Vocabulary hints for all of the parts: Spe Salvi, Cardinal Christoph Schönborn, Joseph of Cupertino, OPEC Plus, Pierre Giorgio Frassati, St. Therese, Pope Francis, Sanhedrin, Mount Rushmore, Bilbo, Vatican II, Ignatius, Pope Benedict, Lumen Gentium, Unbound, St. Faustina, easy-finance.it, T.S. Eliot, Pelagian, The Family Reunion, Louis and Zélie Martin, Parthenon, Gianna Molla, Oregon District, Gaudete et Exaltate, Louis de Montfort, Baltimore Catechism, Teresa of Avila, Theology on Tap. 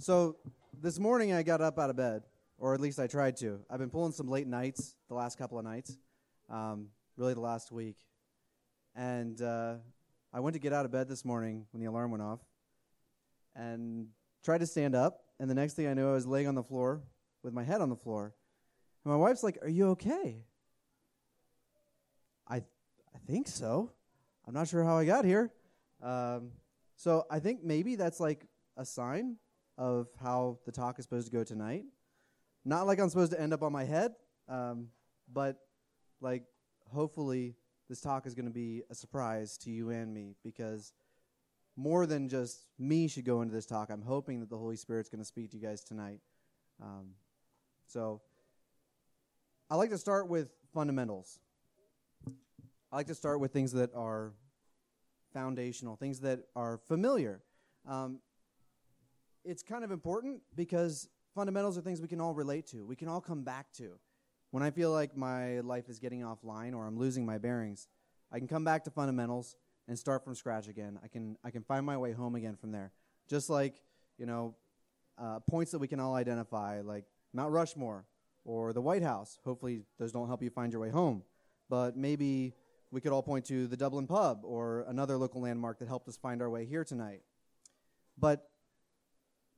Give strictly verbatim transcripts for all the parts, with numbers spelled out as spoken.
So this morning I got up out of bed, or at least I tried to. I've been pulling some late nights the last couple of nights, um, really the last week. And uh, I went to get out of bed this morning when the alarm went off and tried to stand up. And the next thing I knew, I was laying on the floor with my head on the floor. And my wife's like, "Are you okay?" I, th- I think so. I'm not sure how I got here. Um, so I think maybe that's like a sign of how the talk is supposed to go tonight. Not like I'm supposed to end up on my head, um, but like hopefully this talk is going to be a surprise to you and me, because more than just me should go into this talk. I'm hoping that the Holy Spirit's going to speak to you guys tonight. Um, so I like to start with fundamentals. I like to start with things that are foundational, things that are familiar. Um, it's kind of important because fundamentals are things we can all relate to. We can all come back to. When I feel like my life is getting offline or I'm losing my bearings, I can come back to fundamentals and start from scratch again. I can I can find my way home again from there. Just like, you know, uh, points that we can all identify, like Mount Rushmore or the White House. Hopefully those don't help you find your way home, but maybe we could all point to the Dublin Pub or another local landmark that helped us find our way here tonight. But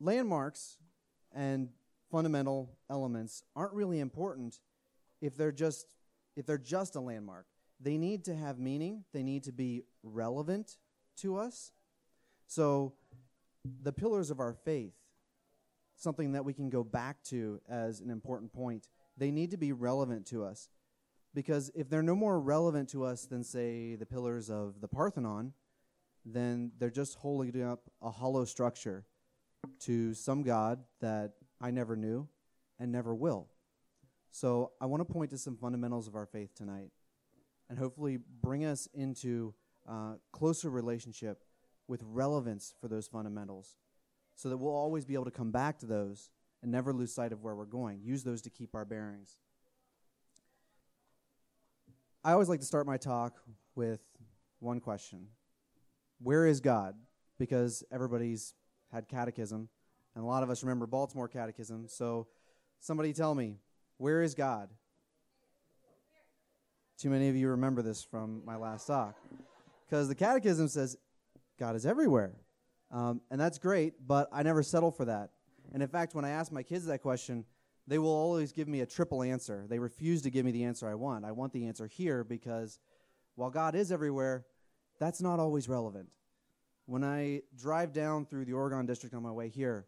landmarks and fundamental elements aren't really important if they're just if they're just a landmark. They need to have meaning. They need to be relevant to us. So the pillars of our faith, something that we can go back to as an important point, they need to be relevant to us. Because if they're no more relevant to us than, say, the pillars of the Parthenon, then they're just holding up a hollow structure to some God that I never knew and never will. So I want to point to some fundamentals of our faith tonight and hopefully bring us into uh, closer relationship with relevance for those fundamentals so that we'll always be able to come back to those and never lose sight of where we're going. Use those to keep our bearings. I always like to start my talk with one question. Where is God? Because everybody's had catechism, and a lot of us remember Baltimore Catechism. So somebody tell me, where is God? Too many of you remember this from my last talk. Because the catechism says God is everywhere. Um, and that's great, but I never settle for that. And in fact, when I ask my kids that question, they will always give me a triple answer. They refuse to give me the answer I want. I want the answer here because while God is everywhere, that's not always relevant. When I drive down through the Oregon District on my way here,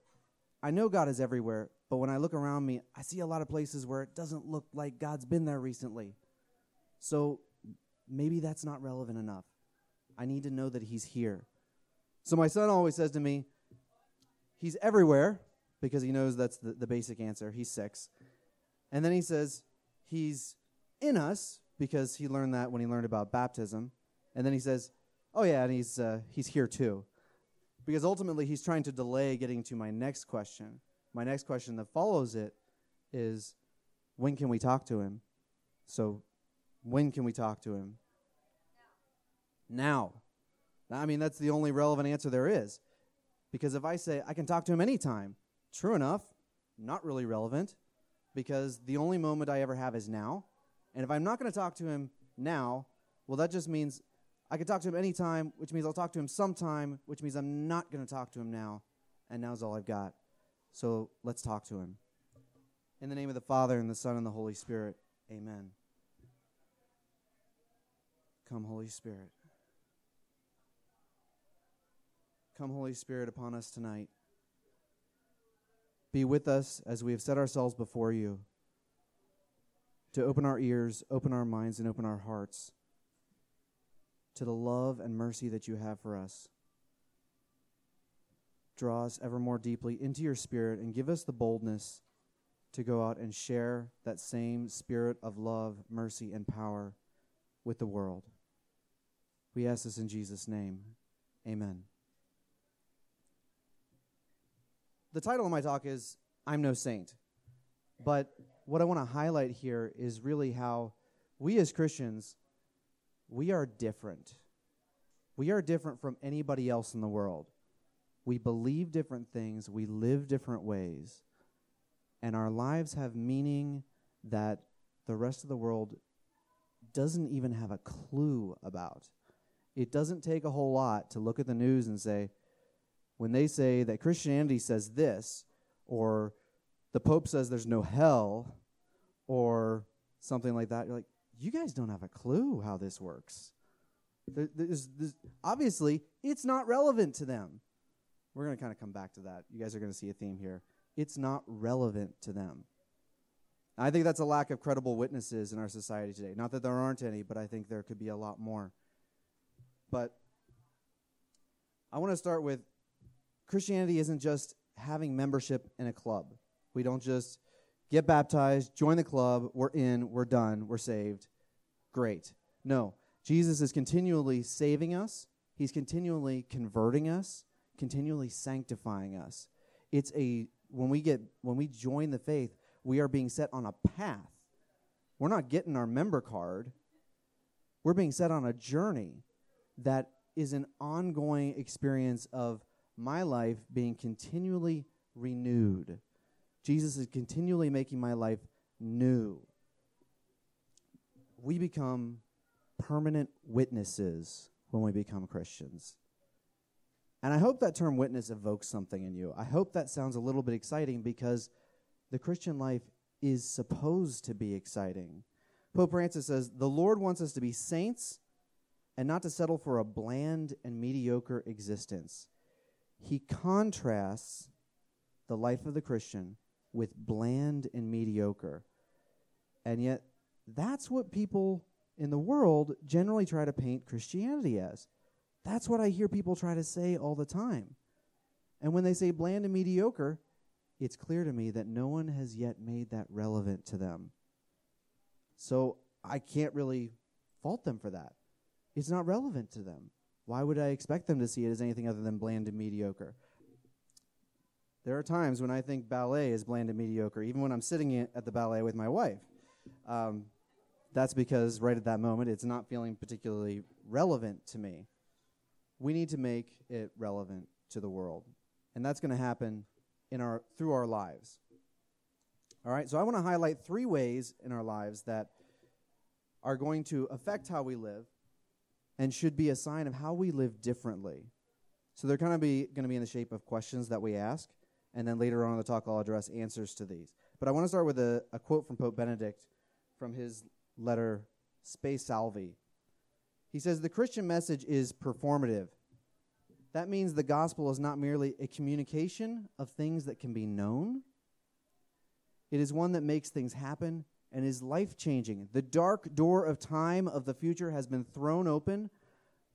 I know God is everywhere, but when I look around me, I see a lot of places where it doesn't look like God's been there recently. So maybe that's not relevant enough. I need to know that he's here. So my son always says to me, he's everywhere, because he knows that's the, the basic answer. He's six. And then he says he's in us, because he learned that when he learned about baptism. And then he says, oh, yeah, and he's uh, he's here too. Because ultimately he's trying to delay getting to my next question. My next question that follows it is, when can we talk to him? So when can we talk to him? Now. Now. I mean, that's the only relevant answer there is. Because if I say I can talk to him anytime, true enough, not really relevant, because the only moment I ever have is now. And if I'm not going to talk to him now, well, that just means I can talk to him anytime, which means I'll talk to him sometime, which means I'm not going to talk to him now. And now's all I've got. So let's talk to him. In the name of the Father, and the Son, and the Holy Spirit, amen. Come, Holy Spirit. Come, Holy Spirit, upon us tonight. Be with us as we have set ourselves before you to open our ears, open our minds, and open our hearts to the love and mercy that you have for us. Draw us ever more deeply into your Spirit and give us the boldness to go out and share that same spirit of love, mercy, and power with the world. We ask this in Jesus' name. Amen. The title of my talk is, I'm No Saint. But what I want to highlight here is really how we as Christians, we are different. We are different from anybody else in the world. We believe different things, we live different ways, and our lives have meaning that the rest of the world doesn't even have a clue about. It doesn't take a whole lot to look at the news and say, when they say that Christianity says this, or the Pope says there's no hell, or something like that, you're like, you guys don't have a clue how this works. There, there's, there's, obviously, it's not relevant to them. We're going to kind of come back to that. You guys are going to see a theme here. It's not relevant to them. I think that's a lack of credible witnesses in our society today. Not that there aren't any, but I think there could be a lot more. But I want to start with Christianity isn't just having membership in a club. We don't just get baptized, join the club, we're in, we're done, we're saved. Great. No, Jesus is continually saving us. He's continually converting us, continually sanctifying us. It's a when we get when we join the faith, we are being set on a path. We're not getting our member card. We're being set on a journey that is an ongoing experience of my life being continually renewed. Jesus is continually making my life new. We become permanent witnesses when we become Christians. And I hope that term witness evokes something in you. I hope that sounds a little bit exciting because the Christian life is supposed to be exciting. Pope Francis says, the Lord wants us to be saints and not to settle for a bland and mediocre existence. He contrasts the life of the Christian with bland and mediocre. And yet, that's what people in the world generally try to paint Christianity as. That's what I hear people try to say all the time. And when they say bland and mediocre, it's clear to me that no one has yet made that relevant to them. So I can't really fault them for that. It's not relevant to them. Why would I expect them to see it as anything other than bland and mediocre? There are times when I think ballet is bland and mediocre, even when I'm sitting at the ballet with my wife. Um, that's because right at that moment, it's not feeling particularly relevant to me. We need to make it relevant to the world. And that's going to happen in our through our lives. All right, so I want to highlight three ways in our lives that are going to affect how we live and should be a sign of how we live differently. So they're kind of be going to be in the shape of questions that we ask, and then later on in the talk I'll address answers to these. But I want to start with a, a quote from Pope Benedict from his letter, Spe Salvi. He says, the Christian message is performative. That means the gospel is not merely a communication of things that can be known. It is one that makes things happen and is life-changing. The dark door of time of the future has been thrown open.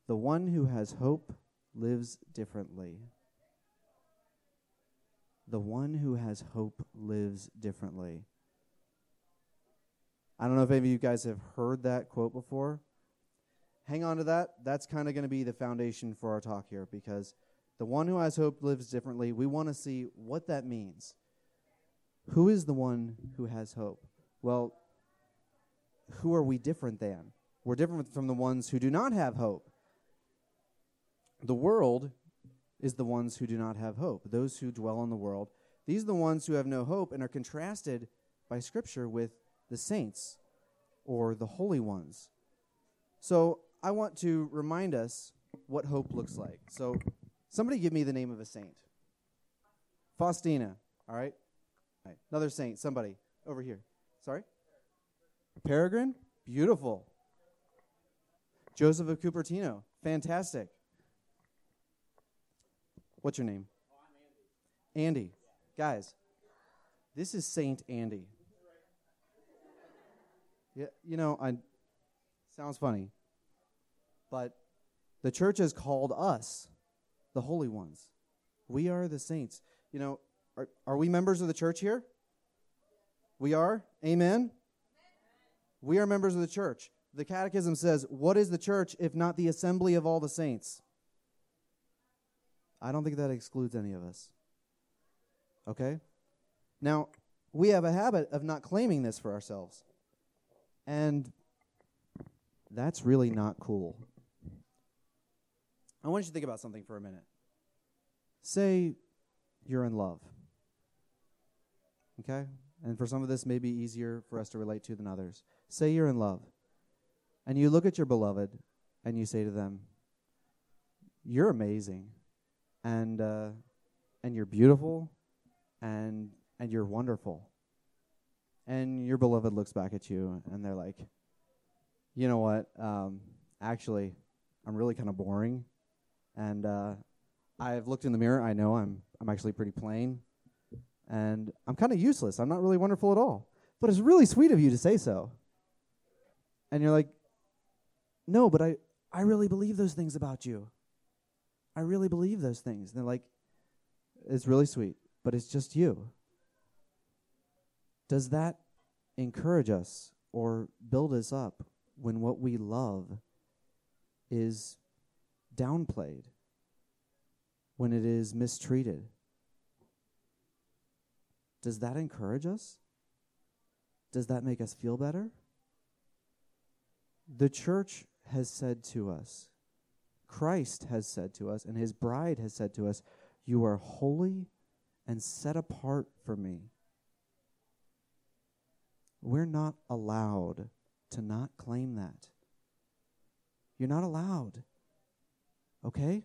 The one who has hope lives differently. The one who has hope lives differently. I don't know if any of you guys have heard that quote before. Hang on to that. That's kind of going to be the foundation for our talk here, because the one who has hope lives differently. We want to see what that means. Who is the one who has hope? Well, who are we different than? We're different from the ones who do not have hope. The world is the ones who do not have hope, those who dwell in the world. These are the ones who have no hope and are contrasted by Scripture with the saints or the holy ones. So I want to remind us what hope looks like. So somebody give me the name of a saint. Faustina, all right? All right. Another saint, somebody over here. Sorry? Peregrine? Beautiful. Joseph of Cupertino? Fantastic. What's your name? Oh, I'm Andy. Andy. Guys, this is Saint Andy. Yeah, you know, I sounds funny, but the church has called us the holy ones. We are the saints. You know, are, are we members of the church here? We are? Amen? Amen? We are members of the church. The Catechism says, what is the church if not the assembly of all the saints? I don't think that excludes any of us. Okay? Now, we have a habit of not claiming this for ourselves. And that's really not cool. I want you to think about something for a minute. say you're in love, okay? And for some of this may be easier for us to relate to than others. Say you're in love, and you look at your beloved, and you say to them, you're amazing, and uh, and you're beautiful, and and you're wonderful. And your beloved looks back at you, and they're like, you know what, um, actually, I'm really kind of boring, and uh, I've looked in the mirror, I know I'm I'm actually pretty plain, and I'm kind of useless. I'm not really wonderful at all. But it's really sweet of you to say so. And you're like, no, but I, I really believe those things about you. I really believe those things. And they're like, it's really sweet, but it's just you. Does that encourage us or build us up when what we love is downplayed, when it is mistreated? Does that encourage us? Does that make us feel better? The church has said to us, Christ has said to us, and his bride has said to us, you are holy and set apart for me. We're not allowed to not claim that. You're not allowed, okay?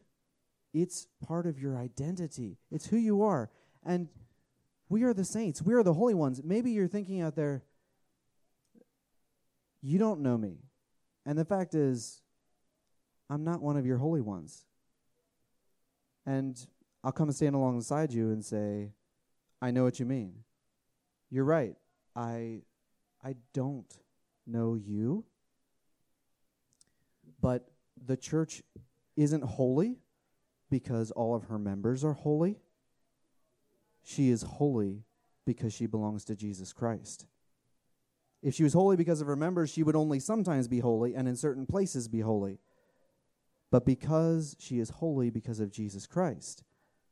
It's part of your identity. It's who you are. And we are the saints. We are the holy ones. Maybe you're thinking out there, you don't know me. And the fact is, I'm not one of your holy ones. And I'll come and stand alongside you and say, I know what you mean. You're right. I, I don't know you. But the church isn't holy because all of her members are holy. She is holy because she belongs to Jesus Christ. If she was holy because of her members, she would only sometimes be holy and in certain places be holy. But because she is holy because of Jesus Christ,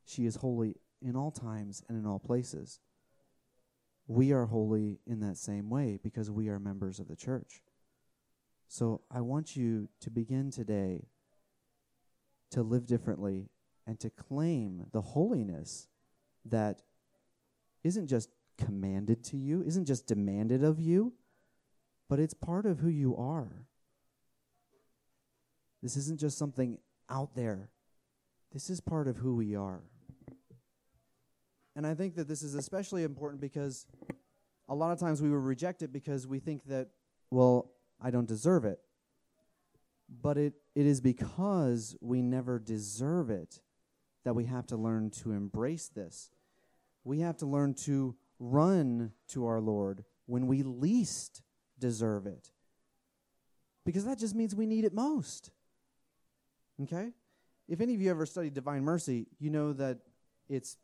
she is holy in all times and in all places. We are holy in that same way because we are members of the church. So I want you to begin today to live differently and to claim the holiness that isn't just commanded to you, isn't just demanded of you, but it's part of who you are. This isn't just something out there. This is part of who we are. And I think that this is especially important because a lot of times we will reject it because we think that, well, I don't deserve it. But it, it is because we never deserve it that we have to learn to embrace this. We have to learn to run to our Lord when we least deserve it, because that just means we need it most, okay? If any of you ever studied Divine Mercy, you know that it's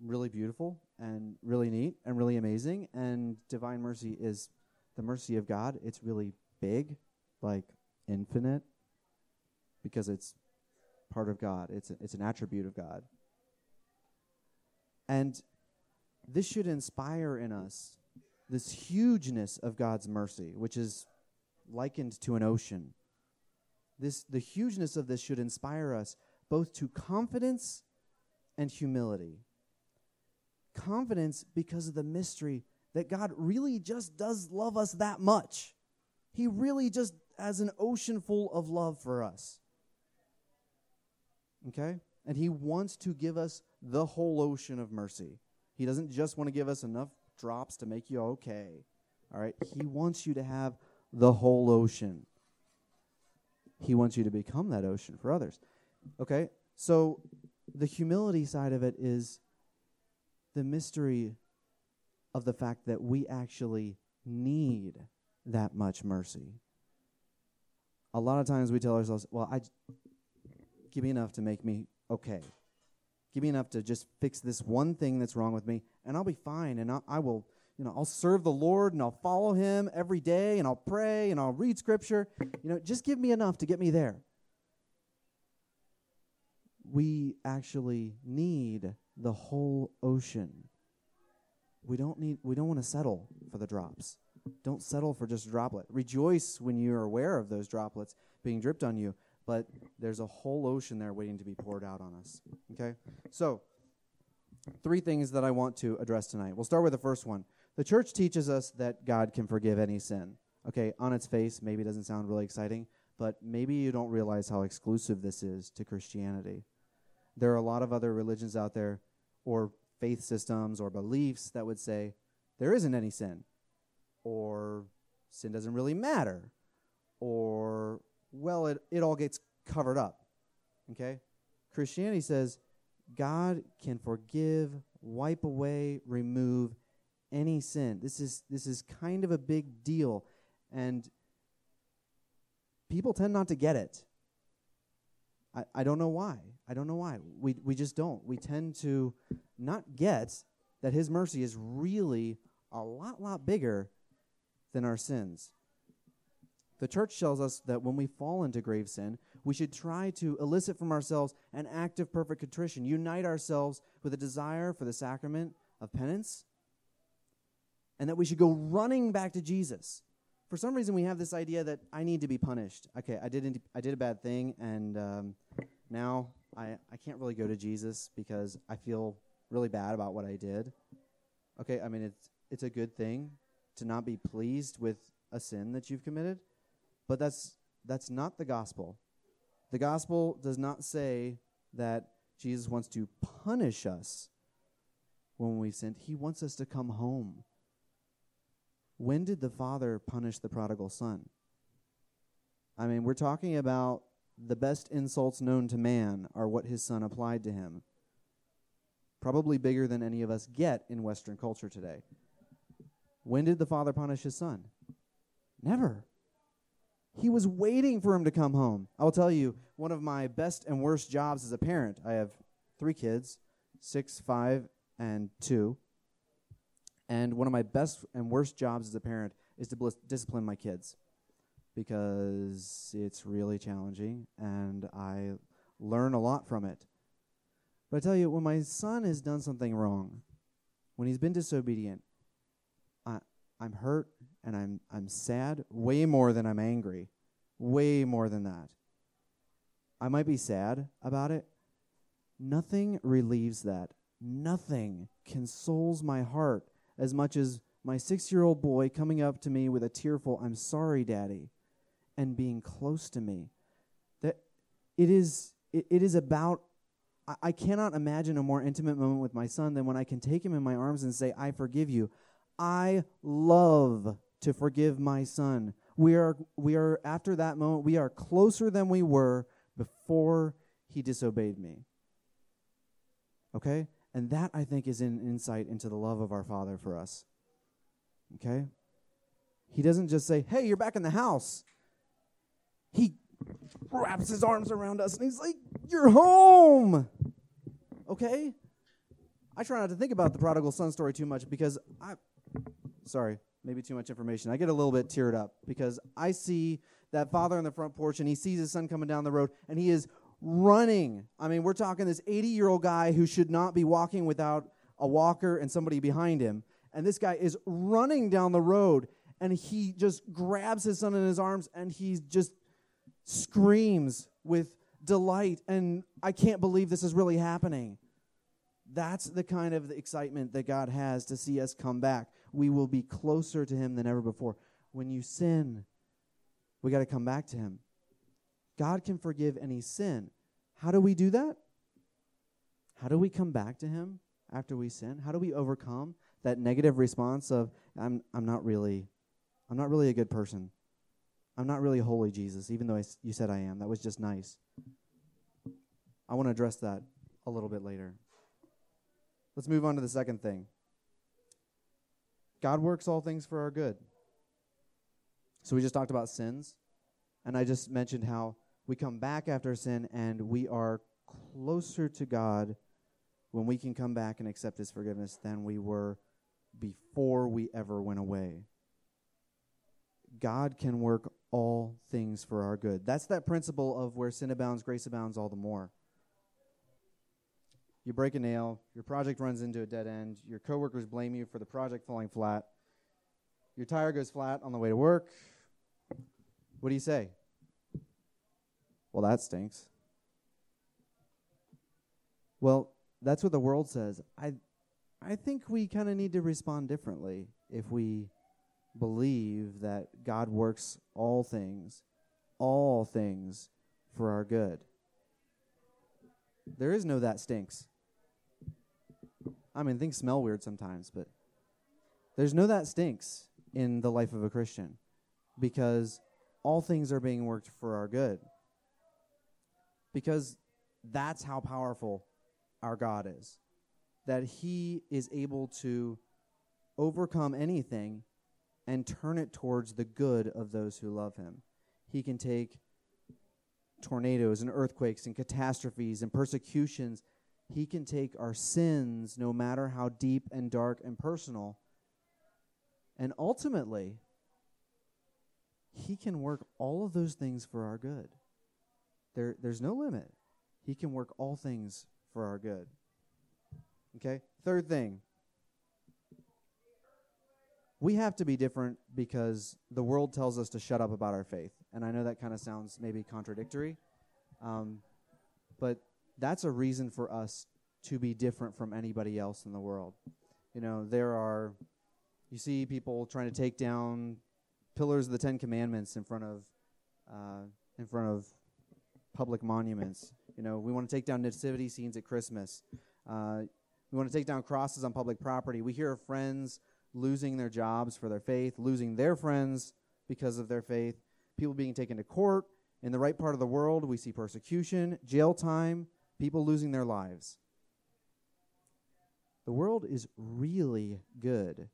really beautiful and really neat and really amazing, and Divine Mercy is the mercy of God. It's really big, like infinite, because it's part of God. It's a, it's an attribute of God. And this should inspire in us this hugeness of God's mercy, which is likened to an ocean. This, the hugeness of this should inspire us both to confidence and humility. Confidence because of the mystery that God really just does love us that much. He really just has an ocean full of love for us. Okay? And he wants to give us the whole ocean of mercy. He doesn't just want to give us enough drops to make you okay. All right? He wants you to have the whole ocean. He wants you to become that ocean for others. Okay? So the humility side of it is the mystery of the fact that we actually need that much mercy. A lot of times we tell ourselves, well, I j- give me enough to make me okay. Give me enough to just fix this one thing that's wrong with me, and I'll be fine, and I'll, I will, you know, I'll serve the Lord, and I'll follow him every day, and I'll pray, and I'll read scripture. You know, just give me enough to get me there. We actually need the whole ocean. We don't need, we don't want to settle for the drops. Don't settle for just a droplet. Rejoice when you are aware of those droplets being dripped on you, but there's a whole ocean there waiting to be poured out on us, okay? So, three things that I want to address tonight. We'll start with the first one. The church teaches us that God can forgive any sin. Okay, on its face, maybe it doesn't sound really exciting, but maybe you don't realize how exclusive this is to Christianity. There are a lot of other religions out there, or faith systems, or beliefs that would say, there isn't any sin, or sin doesn't really matter, or, well, it, it all gets covered up, okay? Christianity says God can forgive, wipe away, remove any sin. This is this is kind of a big deal, and people tend not to get it. I, I don't know why. I don't know why. We we just don't. We tend to not get that his mercy is really a lot, lot bigger than our sins. The church tells us that when we fall into grave sin, we should try to elicit from ourselves an act of perfect contrition, unite ourselves with a desire for the sacrament of penance, and that we should go running back to Jesus. For some reason, we have this idea that I need to be punished. Okay, I did I did a bad thing, and um, now I, I can't really go to Jesus because I feel really bad about what I did. Okay, I mean, it's, it's a good thing to not be pleased with a sin that you've committed, but that's that's not the gospel. The gospel does not say that Jesus wants to punish us when we've sinned. He wants us to come home. When did the father punish the prodigal son? I mean, we're talking about the best insults known to man are what his son applied to him. Probably bigger than any of us get in Western culture today. When did the father punish his son? Never. He was waiting for him to come home. I'll tell you, one of my best and worst jobs as a parent, I have three kids, six, five, and two. And one of my best and worst jobs as a parent is to blis- discipline my kids because it's really challenging, and I learn a lot from it. But I tell you, when my son has done something wrong, when he's been disobedient, I, I'm hurt and I'm I'm sad way more than I'm angry, way more than that. I might be sad about it. Nothing relieves that. Nothing consoles my heart as much as my six-year-old boy coming up to me with a tearful, "I'm sorry, Daddy," and being close to me. That it is it, it is about, I, I cannot imagine a more intimate moment with my son than when I can take him in my arms and say, "I forgive you." I love to forgive my son. We are we are after that moment, we are closer than we were before he disobeyed me. Okay? And that, I think, is an insight into the love of our Father for us. Okay? He doesn't just say, "Hey, you're back in the house." He wraps his arms around us, and he's like, "You're home." Okay? I try not to think about the prodigal son story too much because I, sorry, maybe too much information. I get a little bit teared up because I see that father on the front porch, and he sees his son coming down the road, and he is running. I mean, we're talking this eighty-year-old guy who should not be walking without a walker and somebody behind him. And this guy is running down the road, and he just grabs his son in his arms, and he just screams with delight, and "I can't believe this is really happening." That's the kind of excitement that God has to see us come back. We will be closer to him than ever before. When you sin, we got to come back to him. God can forgive any sin. How do we do that? How do we come back to him after we sin? How do we overcome that negative response of I'm I'm not really I'm not really a good person. I'm not really holy, Jesus, even though I, you said I am. That was just nice. I want to address that a little bit later. Let's move on to the second thing. God works all things for our good. So we just talked about sins, and I just mentioned how we come back after sin, and we are closer to God when we can come back and accept his forgiveness than we were before we ever went away. God can work all things for our good. That's that principle of where sin abounds, grace abounds all the more. You break a nail, your project runs into a dead end, your coworkers blame you for the project falling flat, your tire goes flat on the way to work. What do you say? Well, that stinks. Well, that's what the world says. I I think we kind of need to respond differently if we believe that God works all things, all things for our good. There is no that stinks. I mean, things smell weird sometimes, but there's no that stinks in the life of a Christian because all things are being worked for our good. Because that's how powerful our God is, that he is able to overcome anything and turn it towards the good of those who love him. He can take tornadoes and earthquakes and catastrophes and persecutions. He can take our sins, no matter how deep and dark and personal. And ultimately, he can work all of those things for our good. There, there's no limit. He can work all things for our good. Okay? Third thing. We have to be different because the world tells us to shut up about our faith. And I know that kind of sounds maybe contradictory, um, but that's a reason for us to be different from anybody else in the world. You know, there are, you see people trying to take down pillars of the Ten Commandments in front of, uh, in front of public monuments. You know, we want to take down nativity scenes at Christmas. Uh, we want to take down crosses on public property. We hear of friends losing their jobs for their faith, losing their friends because of their faith, people being taken to court. In the right part of the world, we see persecution, jail time, people losing their lives. The world is really good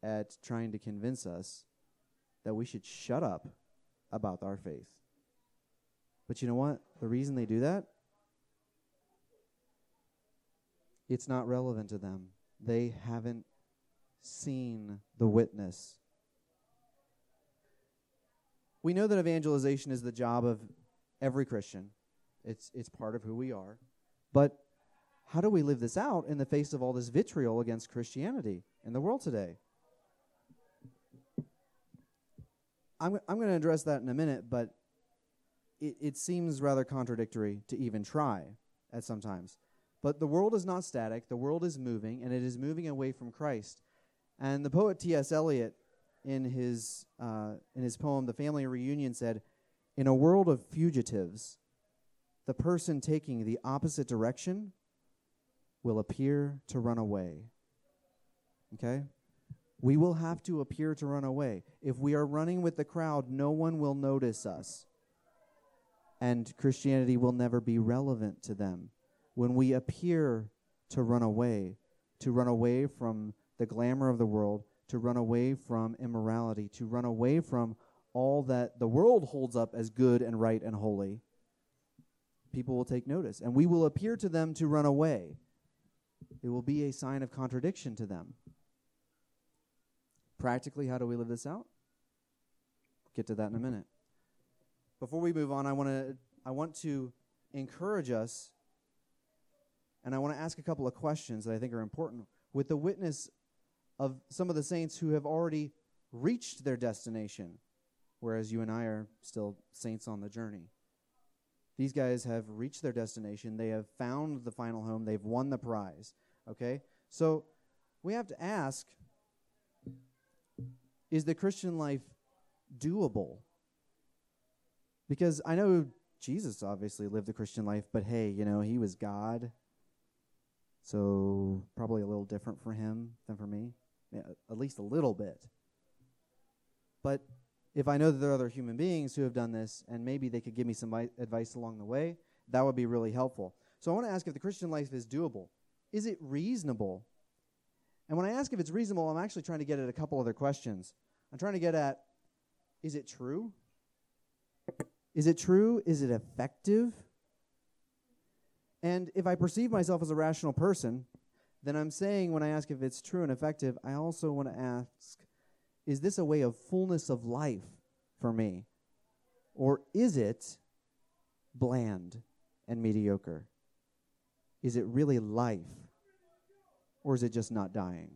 at trying to convince us that we should shut up about our faith. But you know what? The reason they do that? It's not relevant to them. They haven't seen the witness. We know that evangelization is the job of every Christian. It's it's part of who we are. But how do we live this out in the face of all this vitriol against Christianity in the world today? I'm I'm going to address that in a minute, but it, it seems rather contradictory to even try at sometimes. But the world is not static. The world is moving, and it is moving away from Christ. And the poet T S Eliot, in his uh, in his poem, The Family Reunion, said, "In a world of fugitives, the person taking the opposite direction will appear to run away." Okay? We will have to appear to run away. If we are running with the crowd, no one will notice us. And Christianity will never be relevant to them. When we appear to run away, to run away from the glamour of the world, to run away from immorality, to run away from all that the world holds up as good and right and holy, people will take notice, and we will appear to them to run away. It will be a sign of contradiction to them. Practically, how do we live this out? Get to that in a minute. Before we move on, I want to I want to encourage us, and I want to ask a couple of questions that I think are important with the witness of some of the saints who have already reached their destination, whereas you and I are still saints on the journey. These guys have reached their destination. They have found the final home. They've won the prize, okay? So we have to ask, is the Christian life doable? Because I know Jesus obviously lived the Christian life, but hey, you know, he was God, so probably a little different for him than for me, yeah, at least a little bit. But if I know that there are other human beings who have done this, and maybe they could give me some vi- advice along the way, that would be really helpful. So I want to ask if the Christian life is doable. Is it reasonable? And when I ask if it's reasonable, I'm actually trying to get at a couple other questions. I'm trying to get at, is it true? Is it true? Is it effective? And if I perceive myself as a rational person, then I'm saying when I ask if it's true and effective, I also want to ask, is this a way of fullness of life for me? Or is it bland and mediocre? Is it really life? Or is it just not dying?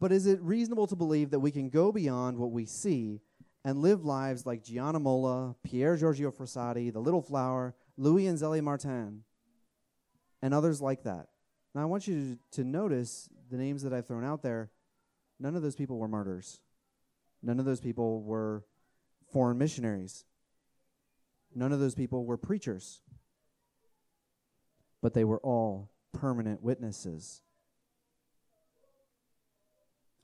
But is it reasonable to believe that we can go beyond what we see and live lives like Gianna Molla, Pierre Giorgio Frassati, The Little Flower, Louis and Zélie Martin, and others like that. Now, I want you to notice the names that I've thrown out there. None of those people were martyrs. None of those people were foreign missionaries. None of those people were preachers. But they were all permanent witnesses.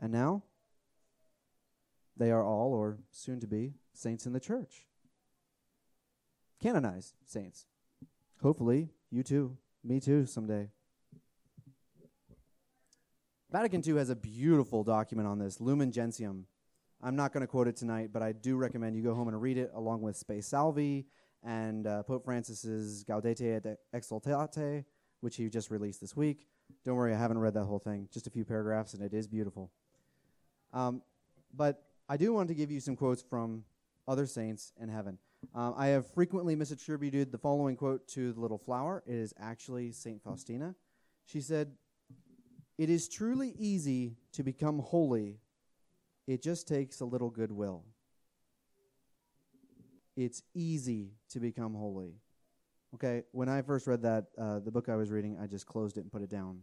And now, they are all, or soon to be, saints in the church. Canonized saints. Hopefully, you too, me too, someday. Vatican two has a beautiful document on this, Lumen Gentium. I'm not going to quote it tonight, but I do recommend you go home and read it, along with Spe Salvi and uh, Pope Francis's Gaudete et Exaltate, which he just released this week. Don't worry, I haven't read that whole thing, just a few paragraphs, and it is beautiful. Um, but I do want to give you some quotes from other saints in heaven. Um, I have frequently misattributed the following quote to The Little Flower. It is actually Saint Faustina. She said, "It is truly easy to become holy. It just takes a little goodwill." It's easy to become holy. Okay, when I first read that, uh, the book I was reading, I just closed it and put it down.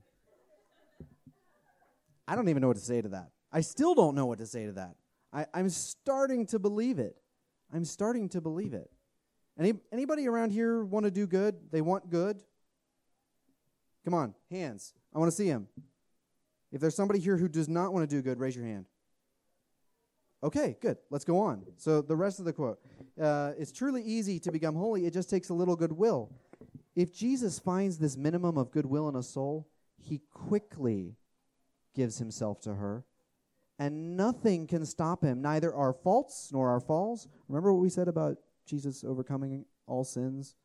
I don't even know what to say to that. I still don't know what to say to that. I, I'm starting to believe it. I'm starting to believe it. Any anybody around here want to do good? They want good? Come on, hands. I want to see them. If there's somebody here who does not want to do good, raise your hand. Okay, good. Let's go on. So the rest of the quote. Uh, it's truly easy to become holy. It just takes a little goodwill. If Jesus finds this minimum of goodwill in a soul, he quickly gives himself to her, and nothing can stop him, neither our faults nor our falls. Remember what we said about Jesus overcoming all sins?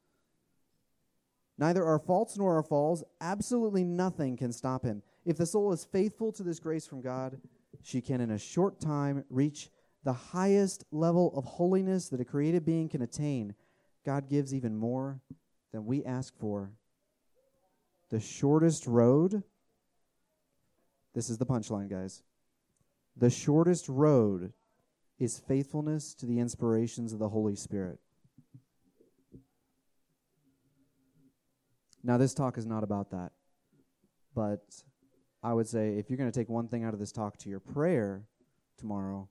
Neither our faults nor our falls, absolutely nothing can stop him. If the soul is faithful to this grace from God, she can in a short time reach the highest level of holiness that a created being can attain. God gives even more than we ask for. The shortest road, this is the punchline, guys. The shortest road is faithfulness to the inspirations of the Holy Spirit. Now, this talk is not about that, but I would say if you're going to take one thing out of this talk to your prayer tomorrow,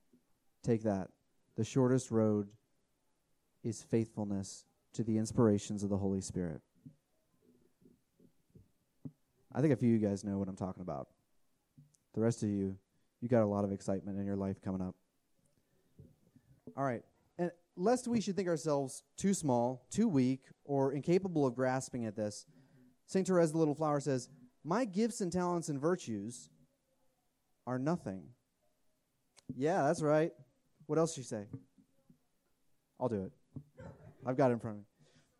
take that. The shortest road is faithfulness to the inspirations of the Holy Spirit. I think a few of you guys know what I'm talking about. The rest of you, you got a lot of excitement in your life coming up. All right. And lest we should think ourselves too small, too weak, or incapable of grasping at this, Saint Therese the Little Flower says, "My gifts and talents and virtues are nothing." Yeah, that's right. What else did she say? I'll do it. I've got it in front of me.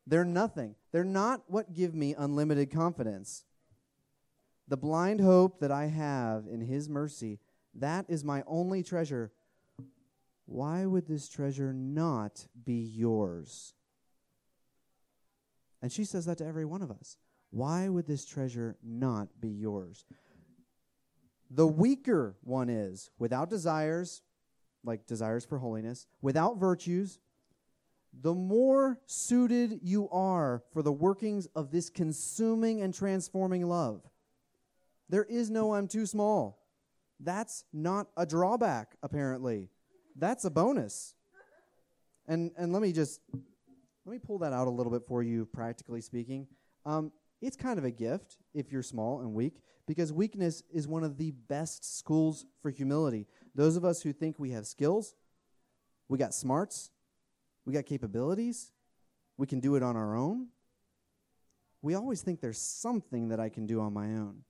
They're nothing. They're not what give me unlimited confidence. The blind hope that I have in his mercy, that is my only treasure. Why would this treasure not be yours? And she says that to every one of us. Why would this treasure not be yours? The weaker one is without desires, like desires for holiness, without virtues, the more suited you are for the workings of this consuming and transforming love. There is no I'm too small. That's not a drawback, apparently. That's a bonus. And and let me just, let me pull that out a little bit for you, practically speaking. Um, It's kind of a gift if you're small and weak, because weakness is one of the best schools for humility. Those of us who think we have skills, we got smarts, we got capabilities, we can do it on our own, we always think there's something that I can do on my own.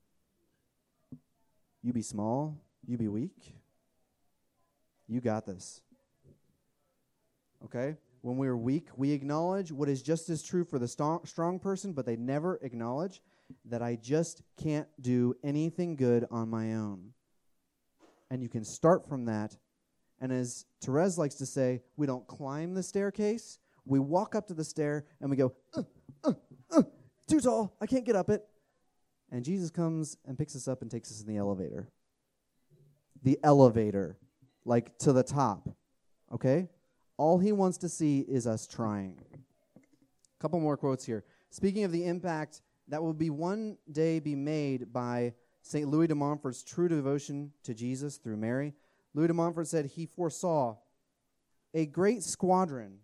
You be small, you be weak, you got this. Okay? When we are weak, we acknowledge what is just as true for the st- strong person, but they never acknowledge that I just can't do anything good on my own. And you can start from that. And as Therese likes to say, we don't climb the staircase. We walk up to the stair and we go, uh, uh, uh, too tall. I can't get up it. And Jesus comes and picks us up and takes us in the elevator. The elevator, like to the top. Okay? All he wants to see is us trying. A couple more quotes here. Speaking of the impact that will be one day be made by Saint Louis de Montfort's true devotion to Jesus through Mary, Louis de Montfort said he foresaw a great squadron.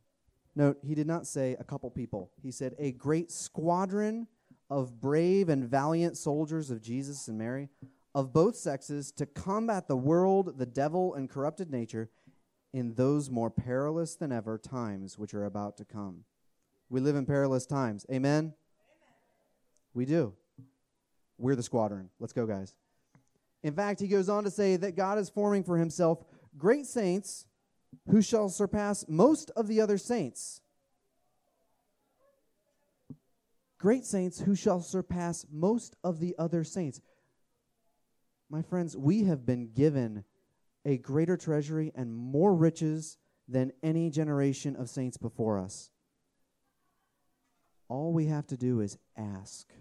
Note, he did not say a couple people. He said a great squadron of brave and valiant soldiers of Jesus and Mary, of both sexes, to combat the world, the devil, and corrupted nature in those more perilous than ever times which are about to come. We live in perilous times. Amen? Amen. We do. We're the squadron. Let's go, guys. In fact, he goes on to say that God is forming for himself great saints who shall surpass most of the other saints. Great saints who shall surpass most of the other saints. My friends, we have been given a greater treasury and more riches than any generation of saints before us. All we have to do is ask.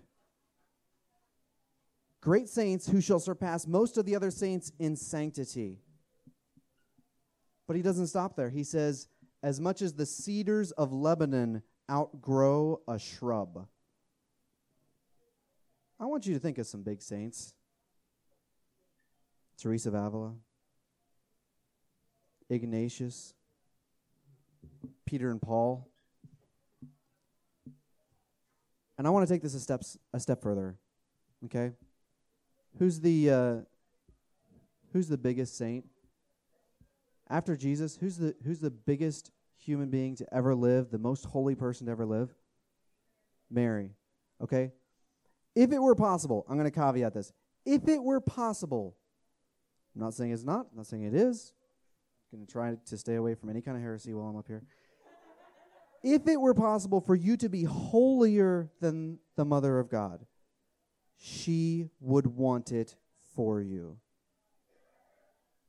Great saints who shall surpass most of the other saints in sanctity. But he doesn't stop there. He says, as much as the cedars of Lebanon outgrow a shrub. I want you to think of some big saints. Teresa of Avila, Ignatius, Peter and Paul. And I want to take this a step, a step further, okay? Who's the, uh, who's the biggest saint? After Jesus, who's the, who's the biggest human being to ever live, the most holy person to ever live? Mary, okay? If it were possible, I'm going to caveat this. If it were possible, I'm not saying it's not, I'm not saying it is. I'm going to try to stay away from any kind of heresy while I'm up here. If it were possible for you to be holier than the Mother of God, she would want it for you.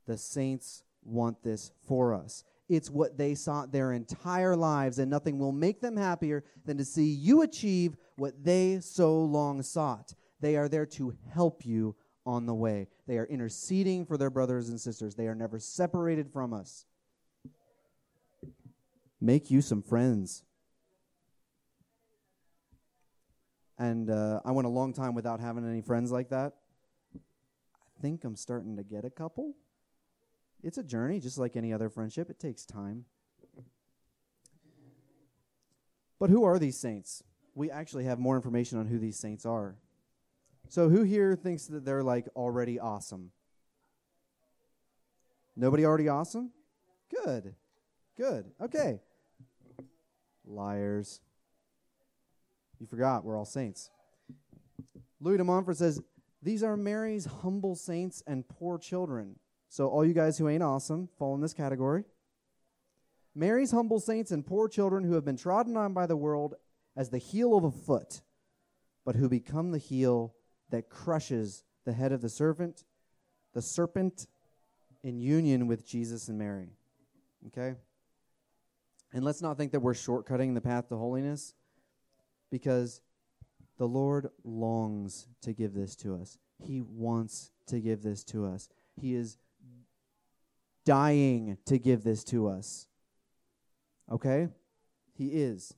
The saints want this for us. It's what they sought their entire lives, and nothing will make them happier than to see you achieve what they so long sought. They are there to help you on the way. They are interceding for their brothers and sisters. They are never separated from us. Make you some friends. And uh, I went a long time without having any friends like that. I think I'm starting to get a couple. It's a journey, just like any other friendship. It takes time. But who are these saints? We actually have more information on who these saints are. So who here thinks that they're like already awesome? Nobody already awesome? Good. Good. Okay. Liars. You forgot we're all saints. Louis de Montfort says, these are Mary's humble saints and poor children. So all you guys who ain't awesome fall in this category. Mary's humble saints and poor children who have been trodden on by the world as the heel of a foot, but who become the heel that crushes the head of the serpent, the serpent in union with Jesus and Mary. Okay? And let's not think that we're shortcutting the path to holiness, because the Lord longs to give this to us. He wants to give this to us. He is dying to give this to us. Okay? He is.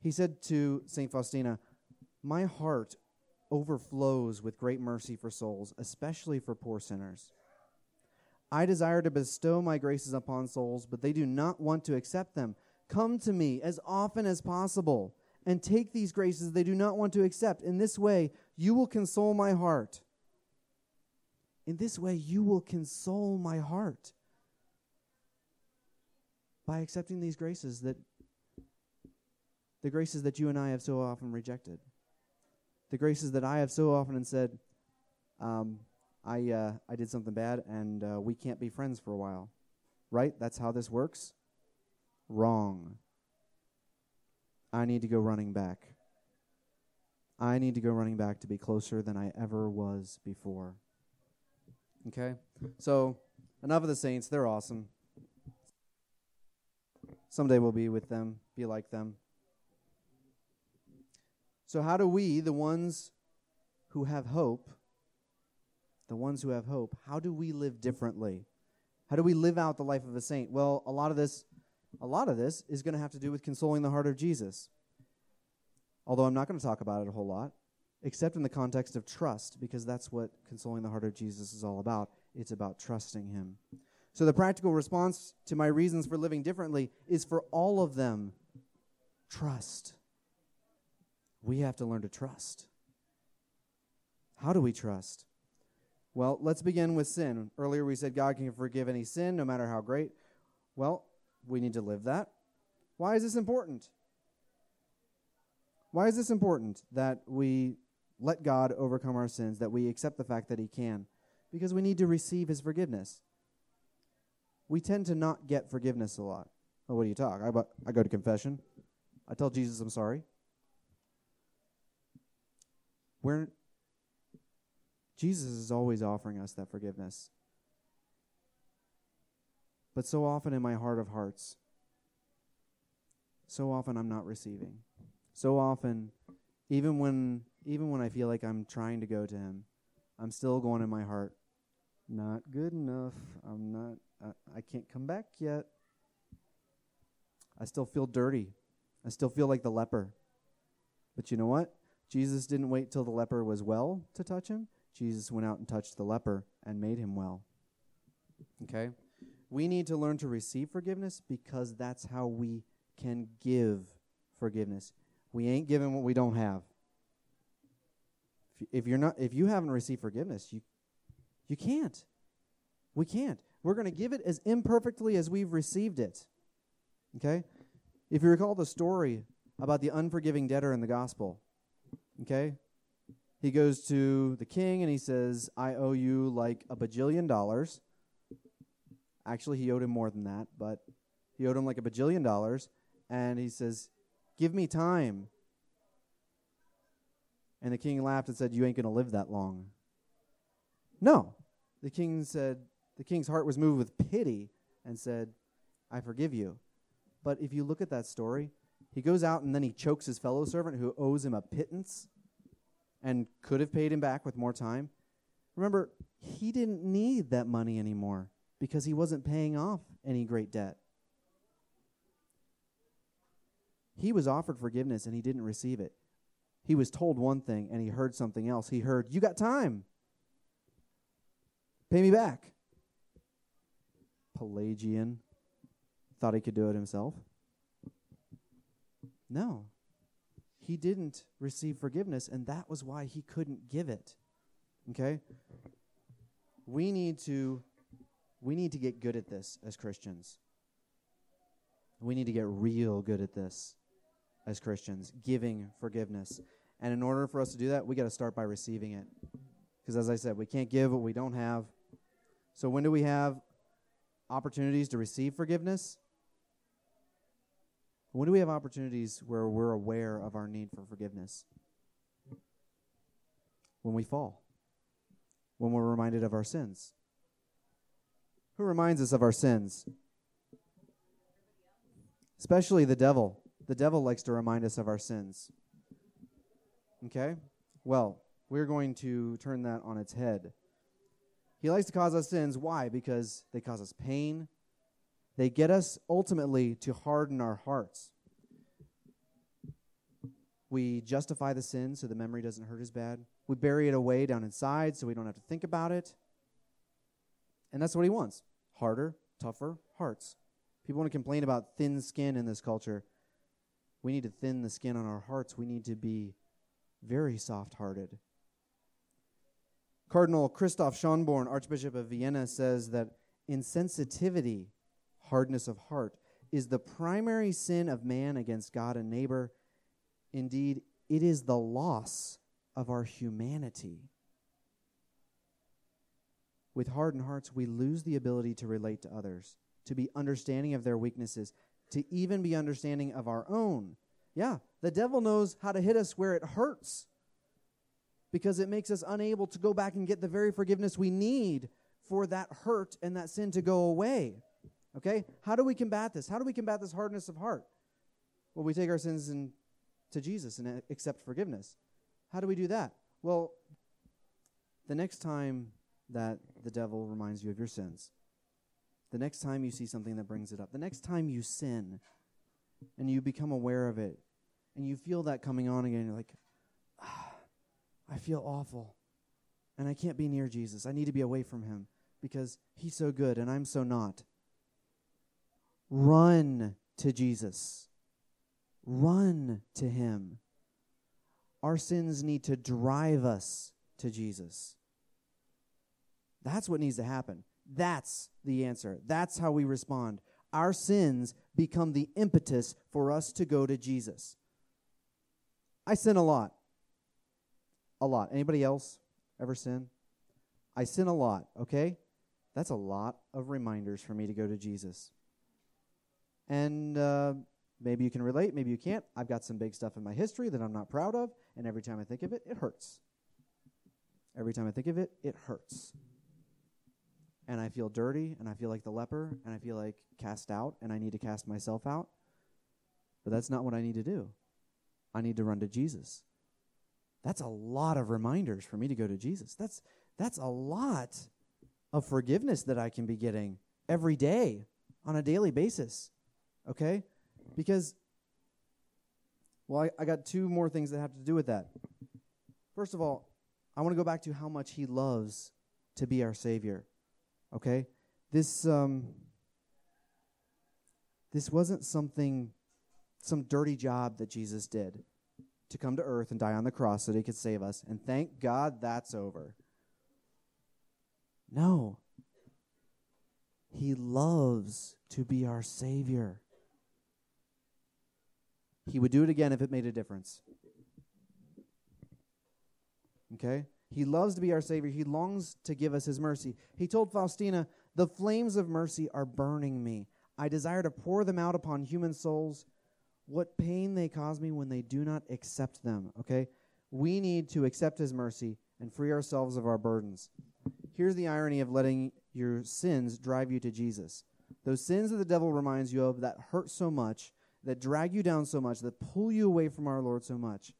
He said to Saint Faustina, my heart overflows with great mercy for souls, especially for poor sinners. I desire to bestow my graces upon souls, but they do not want to accept them. Come to me as often as possible and take these graces they do not want to accept. In this way, you will console my heart. In this way, you will console my heart by accepting these graces, that the graces that you and I have so often rejected, the graces that I have so often and said, um, I uh, I did something bad, and uh, we can't be friends for a while. Right? That's how this works? Wrong. I need to go running back. I need to go running back to be closer than I ever was before. Okay? So, enough of the saints. They're awesome. Someday we'll be with them, be like them. So how do we, the ones who have hope, the ones who have hope, how do we live differently? How do we live out the life of a saint? Well, a lot of this a lot of this is going to have to do with consoling the heart of Jesus. Although I'm not going to talk about it a whole lot, except in the context of trust, because that's what consoling the heart of Jesus is all about. It's about trusting him. So the practical response to my reasons for living differently is for all of them, trust. We have to learn to trust. How do we trust? Well, let's begin with sin. Earlier we said God can forgive any sin, no matter how great. Well, we need to live that. Why is this important? Why is this important that we let God overcome our sins, that we accept the fact that he can? Because we need to receive his forgiveness. We tend to not get forgiveness a lot. Oh, what do you talk? I, I go to confession. I tell Jesus I'm sorry. We're, Jesus is always offering us that forgiveness. But so often in my heart of hearts, so often I'm not receiving. So often, even when even when I feel like I'm trying to go to him, I'm still going in my heart, not good enough. I'm not. I, I can't come back yet. I still feel dirty. I still feel like the leper. But you know what? Jesus didn't wait till the leper was well to touch him. Jesus went out and touched the leper and made him well. Okay? We need to learn to receive forgiveness because that's how we can give forgiveness. We ain't giving what we don't have. If, if you're not, if you haven't received forgiveness, you you can't. We can't. We're going to give it as imperfectly as we've received it. Okay? If you recall the story about the unforgiving debtor in the gospel, okay? He goes to the king and he says, I owe you like a bajillion dollars. Actually, he owed him more than that, but he owed him like a bajillion dollars. And he says, give me time. And the king laughed and said, you ain't going to live that long. No. The king said, the king's heart was moved with pity and said, I forgive you. But if you look at that story, he goes out and then he chokes his fellow servant who owes him a pittance and could have paid him back with more time. Remember, he didn't need that money anymore because he wasn't paying off any great debt. He was offered forgiveness and he didn't receive it. He was told one thing and he heard something else. He heard, you got time. Pay me back. Pelagian. Thought he could do it himself. No. He didn't receive forgiveness, and that was why he couldn't give it. Okay? We need to we need to get good at this as Christians. We need to get real good at this as Christians, giving forgiveness. And in order for us to do that, we got to start by receiving it. Because as I said, we can't give what we don't have. So when do we have opportunities to receive forgiveness? When do we have opportunities where we're aware of our need for forgiveness? When we fall. When we're reminded of our sins. Who reminds us of our sins? Especially the devil. The devil likes to remind us of our sins. Okay? Well, we're going to turn that on its head. He likes to cause us sins. Why? Because they cause us pain. They get us ultimately to harden our hearts. We justify the sin so the memory doesn't hurt as bad. We bury it away down inside so we don't have to think about it. And that's what he wants. Harder, tougher hearts. People want to complain about thin skin in this culture. We need to thin the skin on our hearts. We need to be very soft-hearted. Cardinal Christoph Schönborn, Archbishop of Vienna, says that insensitivity, hardness of heart, is the primary sin of man against God and neighbor. Indeed, it is the loss of our humanity. With hardened hearts, we lose the ability to relate to others, to be understanding of their weaknesses, to even be understanding of our own. Yeah, the devil knows how to hit us where it hurts because it makes us unable to go back and get the very forgiveness we need for that hurt and that sin to go away. Okay? How do we combat this? How do we combat this hardness of heart? Well, we take our sins in, to Jesus and accept forgiveness. How do we do that? Well, the next time that the devil reminds you of your sins, The next time you see something that brings it up, the next time you sin and you become aware of it and you feel that coming on again, you're like, ah, I feel awful and I can't be near Jesus. I need to be away from him because he's so good and I'm so not. Run to Jesus. Run to him. Our sins need to drive us to Jesus. That's what needs to happen. That's the answer. That's how we respond. Our sins become the impetus for us to go to Jesus. I sin a lot. A lot. Anybody else ever sin? I sin a lot, okay? That's a lot of reminders for me to go to Jesus. And uh, maybe you can relate, maybe you can't. I've got some big stuff in my history that I'm not proud of, and every time I think of it, it hurts. Every time I think of it, it hurts. And I feel dirty, and I feel like the leper, and I feel like cast out, and I need to cast myself out. But that's not what I need to do. I need to run to Jesus. That's a lot of reminders for me to go to Jesus. That's that's a lot of forgiveness that I can be getting every day on a daily basis, okay? Because, well, I, I got two more things that have to do with that. First of all, I want to go back to how much he loves to be our Savior. Okay, this um, this wasn't something, some dirty job that Jesus did to come to earth and die on the cross so that he could save us. And thank God that's over. No. He loves to be our Savior. He would do it again if it made a difference. Okay? He loves to be our Savior. He longs to give us his mercy. He told Faustina, the flames of mercy are burning me. I desire to pour them out upon human souls. What pain they cause me when they do not accept them. Okay? We need to accept his mercy and free ourselves of our burdens. Here's the irony of letting your sins drive you to Jesus. Those sins that the devil reminds you of that hurt so much, that drag you down so much, that pull you away from our Lord so much.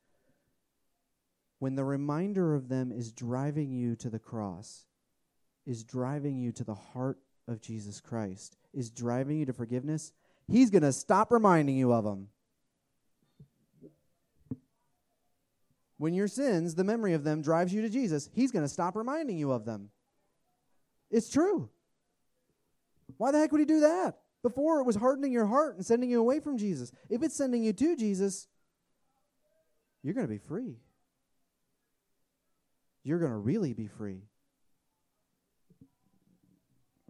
When the reminder of them is driving you to the cross, is driving you to the heart of Jesus Christ, is driving you to forgiveness, he's going to stop reminding you of them. When your sins, the memory of them, drives you to Jesus, he's going to stop reminding you of them. It's true. Why the heck would he do that? Before, it was hardening your heart and sending you away from Jesus. If it's sending you to Jesus, you're going to be free. You're going to really be free.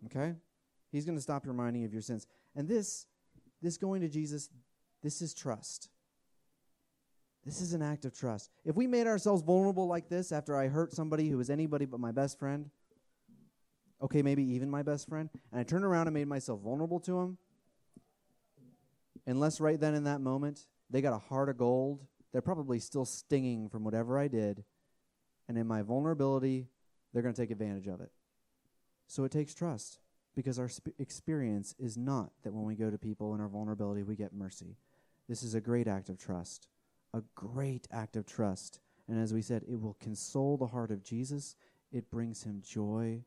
Okay? He's going to stop reminding you of your sins. And this, this going to Jesus, this is trust. This is an act of trust. If we made ourselves vulnerable like this after I hurt somebody who was anybody but my best friend, okay, maybe even my best friend, and I turned around and made myself vulnerable to him, unless right then in that moment they got a heart of gold, they're probably still stinging from whatever I did, and in my vulnerability, they're going to take advantage of it. So it takes trust, because our sp- experience is not that when we go to people in our vulnerability, we get mercy. This is a great act of trust, a great act of trust. And as we said, it will console the heart of Jesus. It brings him joy.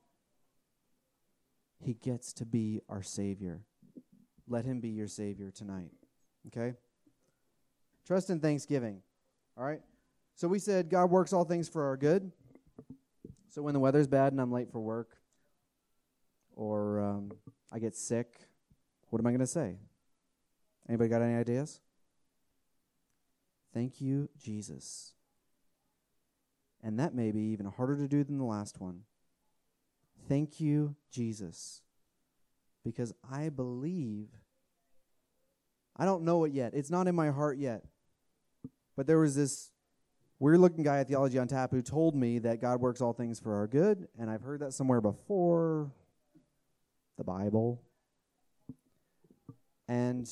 He gets to be our Savior. Let him be your Savior tonight, okay? Trust and thanksgiving, all right? So we said God works all things for our good. So when the weather's bad and I'm late for work or um, I get sick, what am I going to say? Anybody got any ideas? Thank you, Jesus. And that may be even harder to do than the last one. Thank you, Jesus. Because I believe, I don't know it yet. It's not in my heart yet. But there was this weird looking guy at Theology on Tap who told me that God works all things for our good, and I've heard that somewhere before, the Bible. And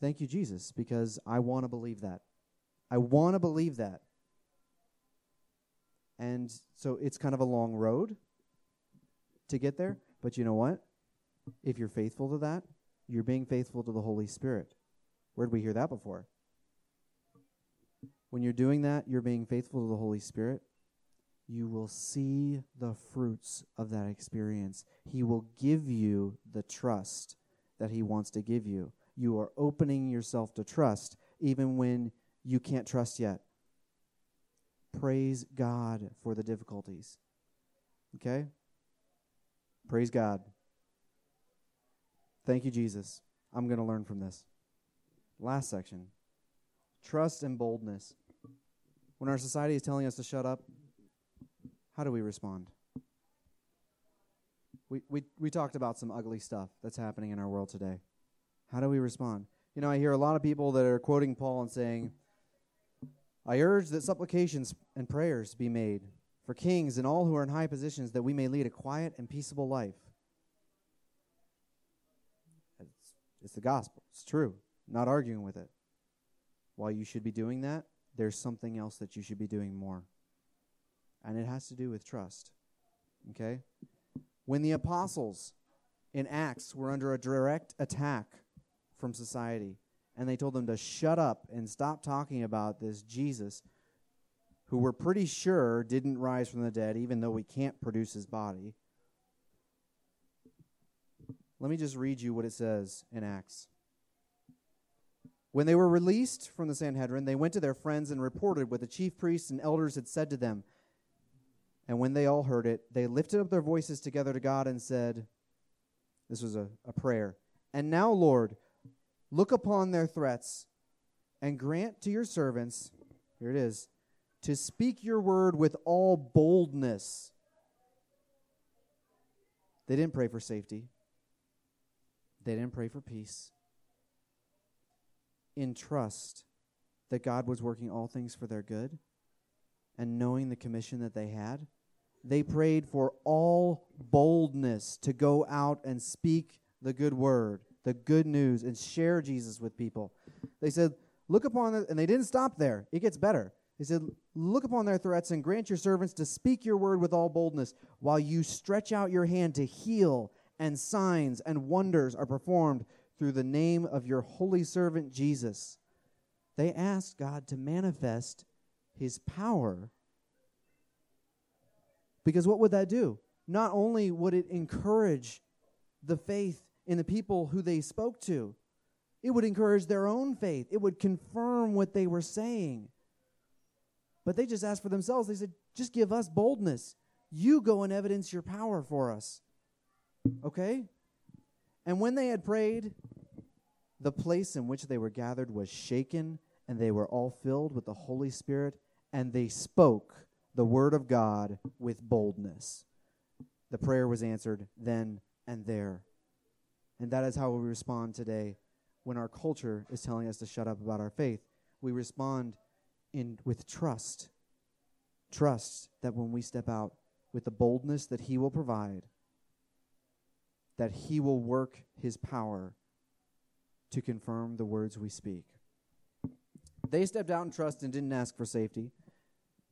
thank you, Jesus, because I want to believe that. I want to believe that. And so it's kind of a long road to get there, but you know what? If you're faithful to that, you're being faithful to the Holy Spirit. Where did we hear that before? When you're doing that, you're being faithful to the Holy Spirit, you will see the fruits of that experience. He will give you the trust that he wants to give you. You are opening yourself to trust even when you can't trust yet. Praise God for the difficulties. Okay? Praise God. Thank you, Jesus. I'm going to learn from this. Last section. Trust and boldness. When our society is telling us to shut up, how do we respond? We we we talked about some ugly stuff that's happening in our world today. How do we respond? You know, I hear a lot of people that are quoting Paul and saying, I urge that supplications and prayers be made for kings and all who are in high positions, that we may lead a quiet and peaceable life. It's, it's the gospel. It's true. Not arguing with it. While you should be doing that, there's something else that you should be doing more. And it has to do with trust. Okay? When the apostles in Acts were under a direct attack from society, and they told them to shut up and stop talking about this Jesus, who we're pretty sure didn't rise from the dead, even though we can't produce his body. Let me just read you what it says in Acts. When they were released from the Sanhedrin, they went to their friends and reported what the chief priests and elders had said to them. And when they all heard it, they lifted up their voices together to God and said, this was a, a prayer, and now, Lord, look upon their threats and grant to your servants, here it is, to speak your word with all boldness. They didn't pray for safety. They didn't pray for peace. In trust that God was working all things for their good, and knowing the commission that they had, they prayed for all boldness to go out and speak the good word, the good news, and share Jesus with people. They said, look upon them, and they didn't stop there. It gets better. They said, look upon their threats and grant your servants to speak your word with all boldness, while you stretch out your hand to heal, and signs and wonders are performed through the name of your holy servant Jesus. They asked God to manifest his power. Because what would that do? Not only would it encourage the faith in the people who they spoke to, it would encourage their own faith. It would confirm what they were saying. But they just asked for themselves. They said, just give us boldness. You go and evidence your power for us. Okay? And when they had prayed, the place in which they were gathered was shaken, and they were all filled with the Holy Spirit, and they spoke the word of God with boldness. The prayer was answered then and there. And that is how we respond today when our culture is telling us to shut up about our faith. We respond in with trust. Trust that when we step out with the boldness that he will provide, that he will work his power to confirm the words we speak. They stepped out in trust and didn't ask for safety,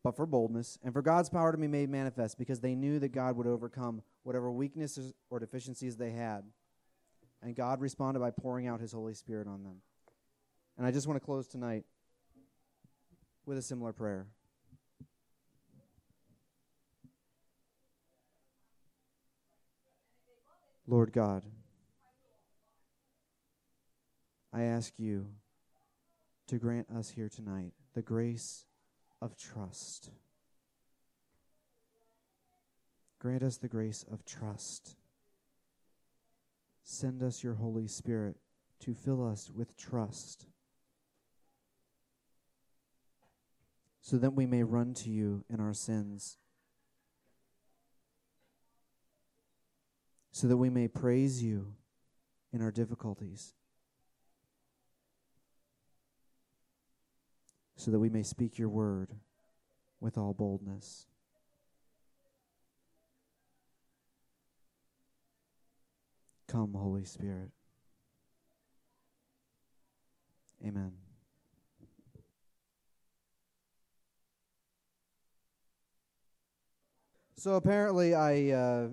but for boldness, and for God's power to be made manifest, because they knew that God would overcome whatever weaknesses or deficiencies they had. And God responded by pouring out his Holy Spirit on them. And I just want to close tonight with a similar prayer. Lord God, I ask you to grant us here tonight the grace of trust. Grant us the grace of trust. Send us your Holy Spirit to fill us with trust, so that we may run to you in our sins, so that we may praise you in our difficulties, so that we may speak your word with all boldness. Come, Holy Spirit. Amen. So apparently I uh,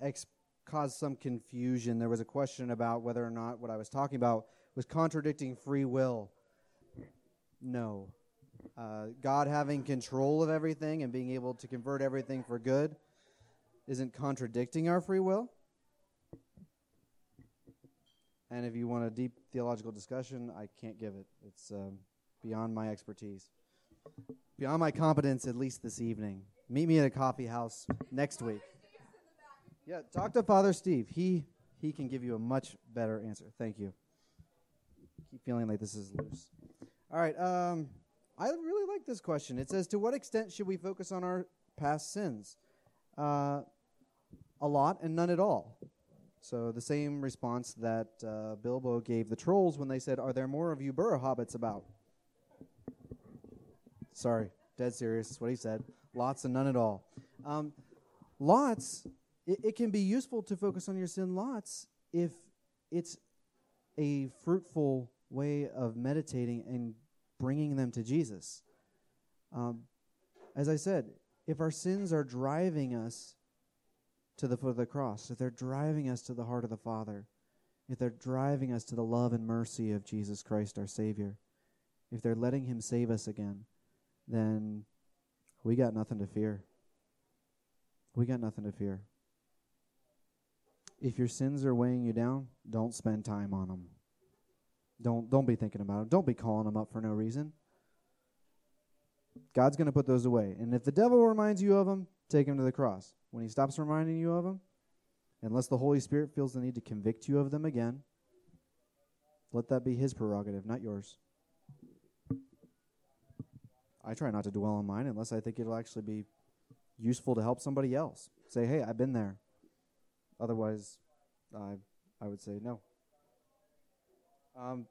ex- caused some confusion. There was a question about whether or not what I was talking about was contradicting free will. No, Uh, God having control of everything and being able to convert everything for good isn't contradicting our free will. And if you want a deep theological discussion, I can't give it. It's um, beyond my expertise. Beyond my competence, at least this evening. Meet me at a coffee house next week. Yeah, talk to Father Steve. He he can give you a much better answer. Thank you. I keep feeling like this is loose. All right. Um, I really like this question. It says, to what extent should we focus on our past sins? Uh, a lot and none at all. So the same response that uh, Bilbo gave the trolls when they said, are there more of you burrow hobbits about? Sorry, dead serious. That's what he said. Lots and none at all. Um, lots... It, it can be useful to focus on your sin lots if it's a fruitful way of meditating and bringing them to Jesus. Um, as I said, if our sins are driving us to the foot of the cross, if they're driving us to the heart of the Father, if they're driving us to the love and mercy of Jesus Christ, our Savior, if they're letting Him save us again, then we got nothing to fear. We got nothing to fear. If your sins are weighing you down, don't spend time on them. Don't don't be thinking about them. Don't be calling them up for no reason. God's going to put those away. And if the devil reminds you of them, take him to the cross. When he stops reminding you of them, unless the Holy Spirit feels the need to convict you of them again, let that be his prerogative, not yours. I try not to dwell on mine unless I think it'll actually be useful to help somebody else. Say, hey, I've been there. Otherwise, I I would say no. Um,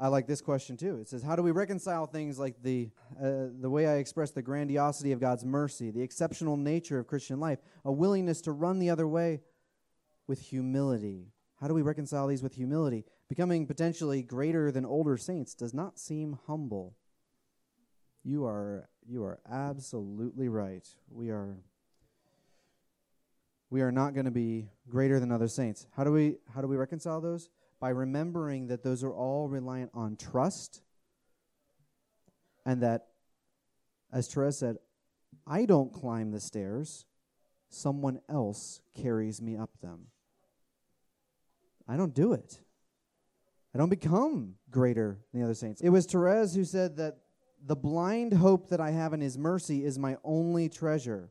I like this question, too. It says, how do we reconcile things like the uh, the way I express the grandiosity of God's mercy, the exceptional nature of Christian life, a willingness to run the other way with humility? How do we reconcile these with humility? Becoming potentially greater than older saints does not seem humble. You are you are absolutely right. We are... We are not going to be greater than other saints. How do we how do we reconcile those? By remembering that those are all reliant on trust, and that, as Therese said, I don't climb the stairs. Someone else carries me up them. I don't do it. I don't become greater than the other saints. It was Therese who said that the blind hope that I have in His mercy is my only treasure.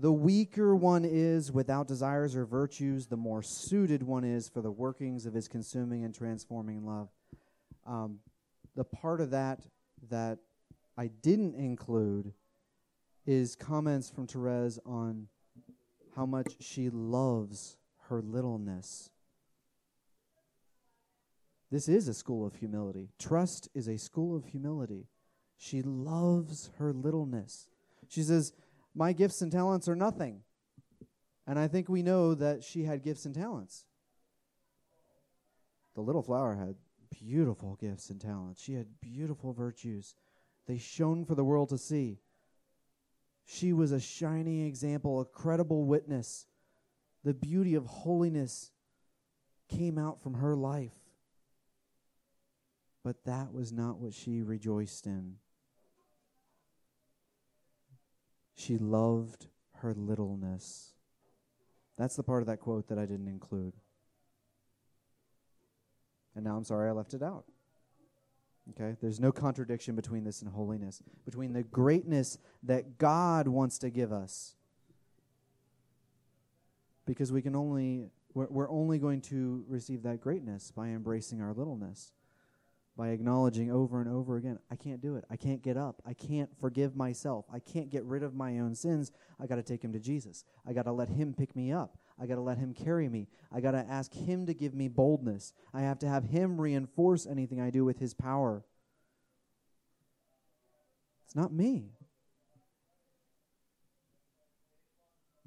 The weaker one is without desires or virtues, the more suited one is for the workings of His consuming and transforming love. Um, the part of that that I didn't include is comments from Therese on how much she loves her littleness. This is a school of humility. Trust is a school of humility. She loves her littleness. She says, my gifts and talents are nothing. And I think we know that she had gifts and talents. The little flower had beautiful gifts and talents. She had beautiful virtues. They shone for the world to see. She was a shining example, a credible witness. The beauty of holiness came out from her life. But that was not what she rejoiced in. She loved her littleness. That's the part of that quote that I didn't include. And now I'm sorry I left it out. Okay? There's no contradiction between this and holiness, between the greatness that God wants to give us. Because we can only, we're, we're only going to receive that greatness by embracing our littleness, by acknowledging over and over again, I can't do it. I can't get up. I can't forgive myself. I can't get rid of my own sins. I got to take him to Jesus. I got to let him pick me up. I got to let him carry me. I got to ask him to give me boldness. I have to have him reinforce anything I do with his power. It's not me.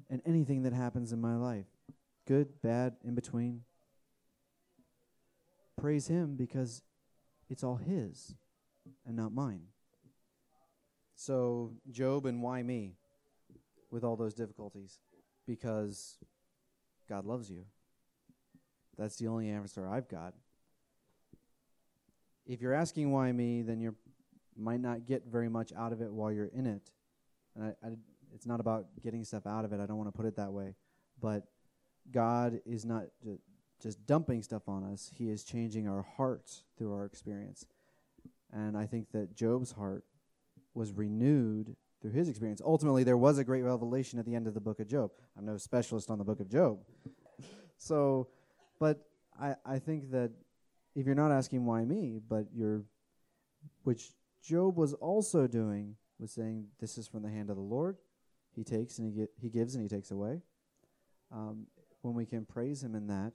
And anything that happens in my life, good, bad, in between, praise him because it's all his and not mine. So Job and why me with all those difficulties? Because God loves you. That's the only answer I've got. If you're asking why me, then you're might not get very much out of it while you're in it. And I, I, it's not about getting stuff out of it. I don't want to put it that way. But God is not ju- just dumping stuff on us. He is changing our hearts through our experience. And I think that Job's heart was renewed through his experience. Ultimately, there was a great revelation at the end of the book of Job. I'm no specialist on the book of Job. So, but I, I think that if you're not asking why me, but you're, which Job was also doing, was saying, this is from the hand of the Lord. He takes and he, get, he gives and he takes away. Um, when we can praise him in that,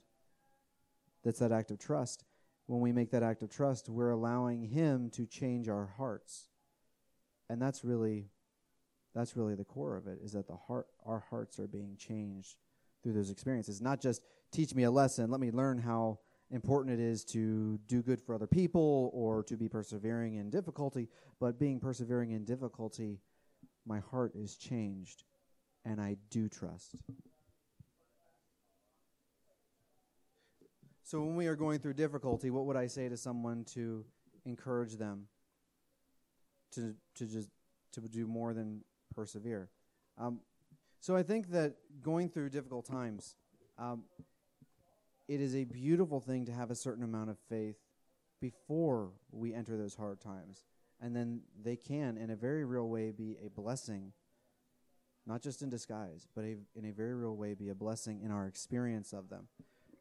that's that act of trust. When we make that act of trust, we're allowing him to change our hearts. And that's really, that's really the core of it, is that the heart, our hearts are being changed through those experiences. Not just teach me a lesson, let me learn how important it is to do good for other people or to be persevering in difficulty, but being persevering in difficulty, my heart is changed, and I do trust. So when we are going through difficulty, what would I say to someone to encourage them to to just to do more than persevere? Um, so I think that going through difficult times, um, it is a beautiful thing to have a certain amount of faith before we enter those hard times. And then they can, in a very real way, be a blessing, not just in disguise, but a, in a very real way be a blessing in our experience of them.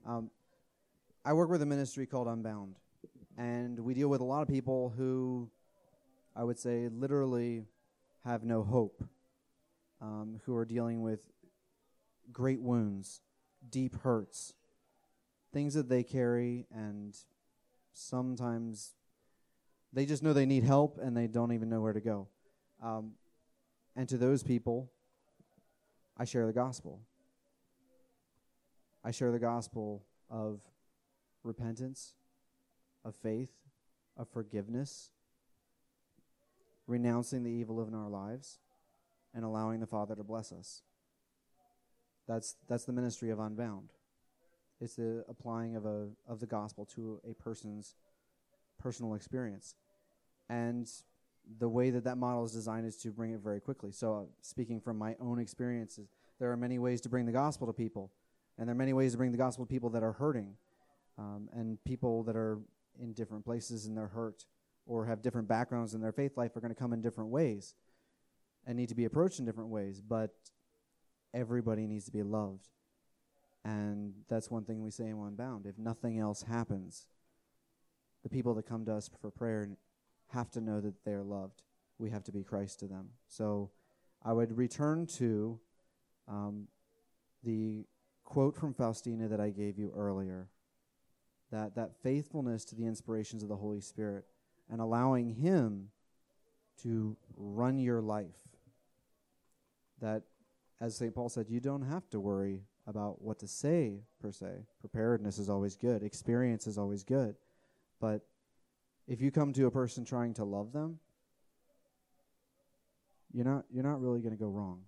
Um, I work with a ministry called Unbound, and we deal with a lot of people who, I would say, literally have no hope, um, who are dealing with great wounds, deep hurts, things that they carry, and sometimes they just know they need help and they don't even know where to go. Um, and to those people, I share the gospel. I share the gospel of repentance, of faith, of forgiveness, renouncing the evil in our lives, and allowing the Father to bless us. That's that's the ministry of Unbound. It's the applying of a of the gospel to a person's personal experience. And the way that that model is designed is to bring it very quickly. So uh, speaking from my own experiences, there are many ways to bring the gospel to people. And there are many ways to bring the gospel to people that are hurting, um, and people that are in different places in their hurt or have different backgrounds in their faith life are going to come in different ways and need to be approached in different ways. But everybody needs to be loved. And that's one thing we say in Unbound. If nothing else happens, the people that come to us for prayer have to know that they are loved. We have to be Christ to them. So I would return to um, the quote from Faustina that I gave you earlier, that that faithfulness to the inspirations of the Holy Spirit and allowing him to run your life. That, as Saint Paul said, you don't have to worry about what to say, per se. Preparedness is always good. Experience is always good. But if you come to a person trying to love them, you're not you're not really going to go wrong.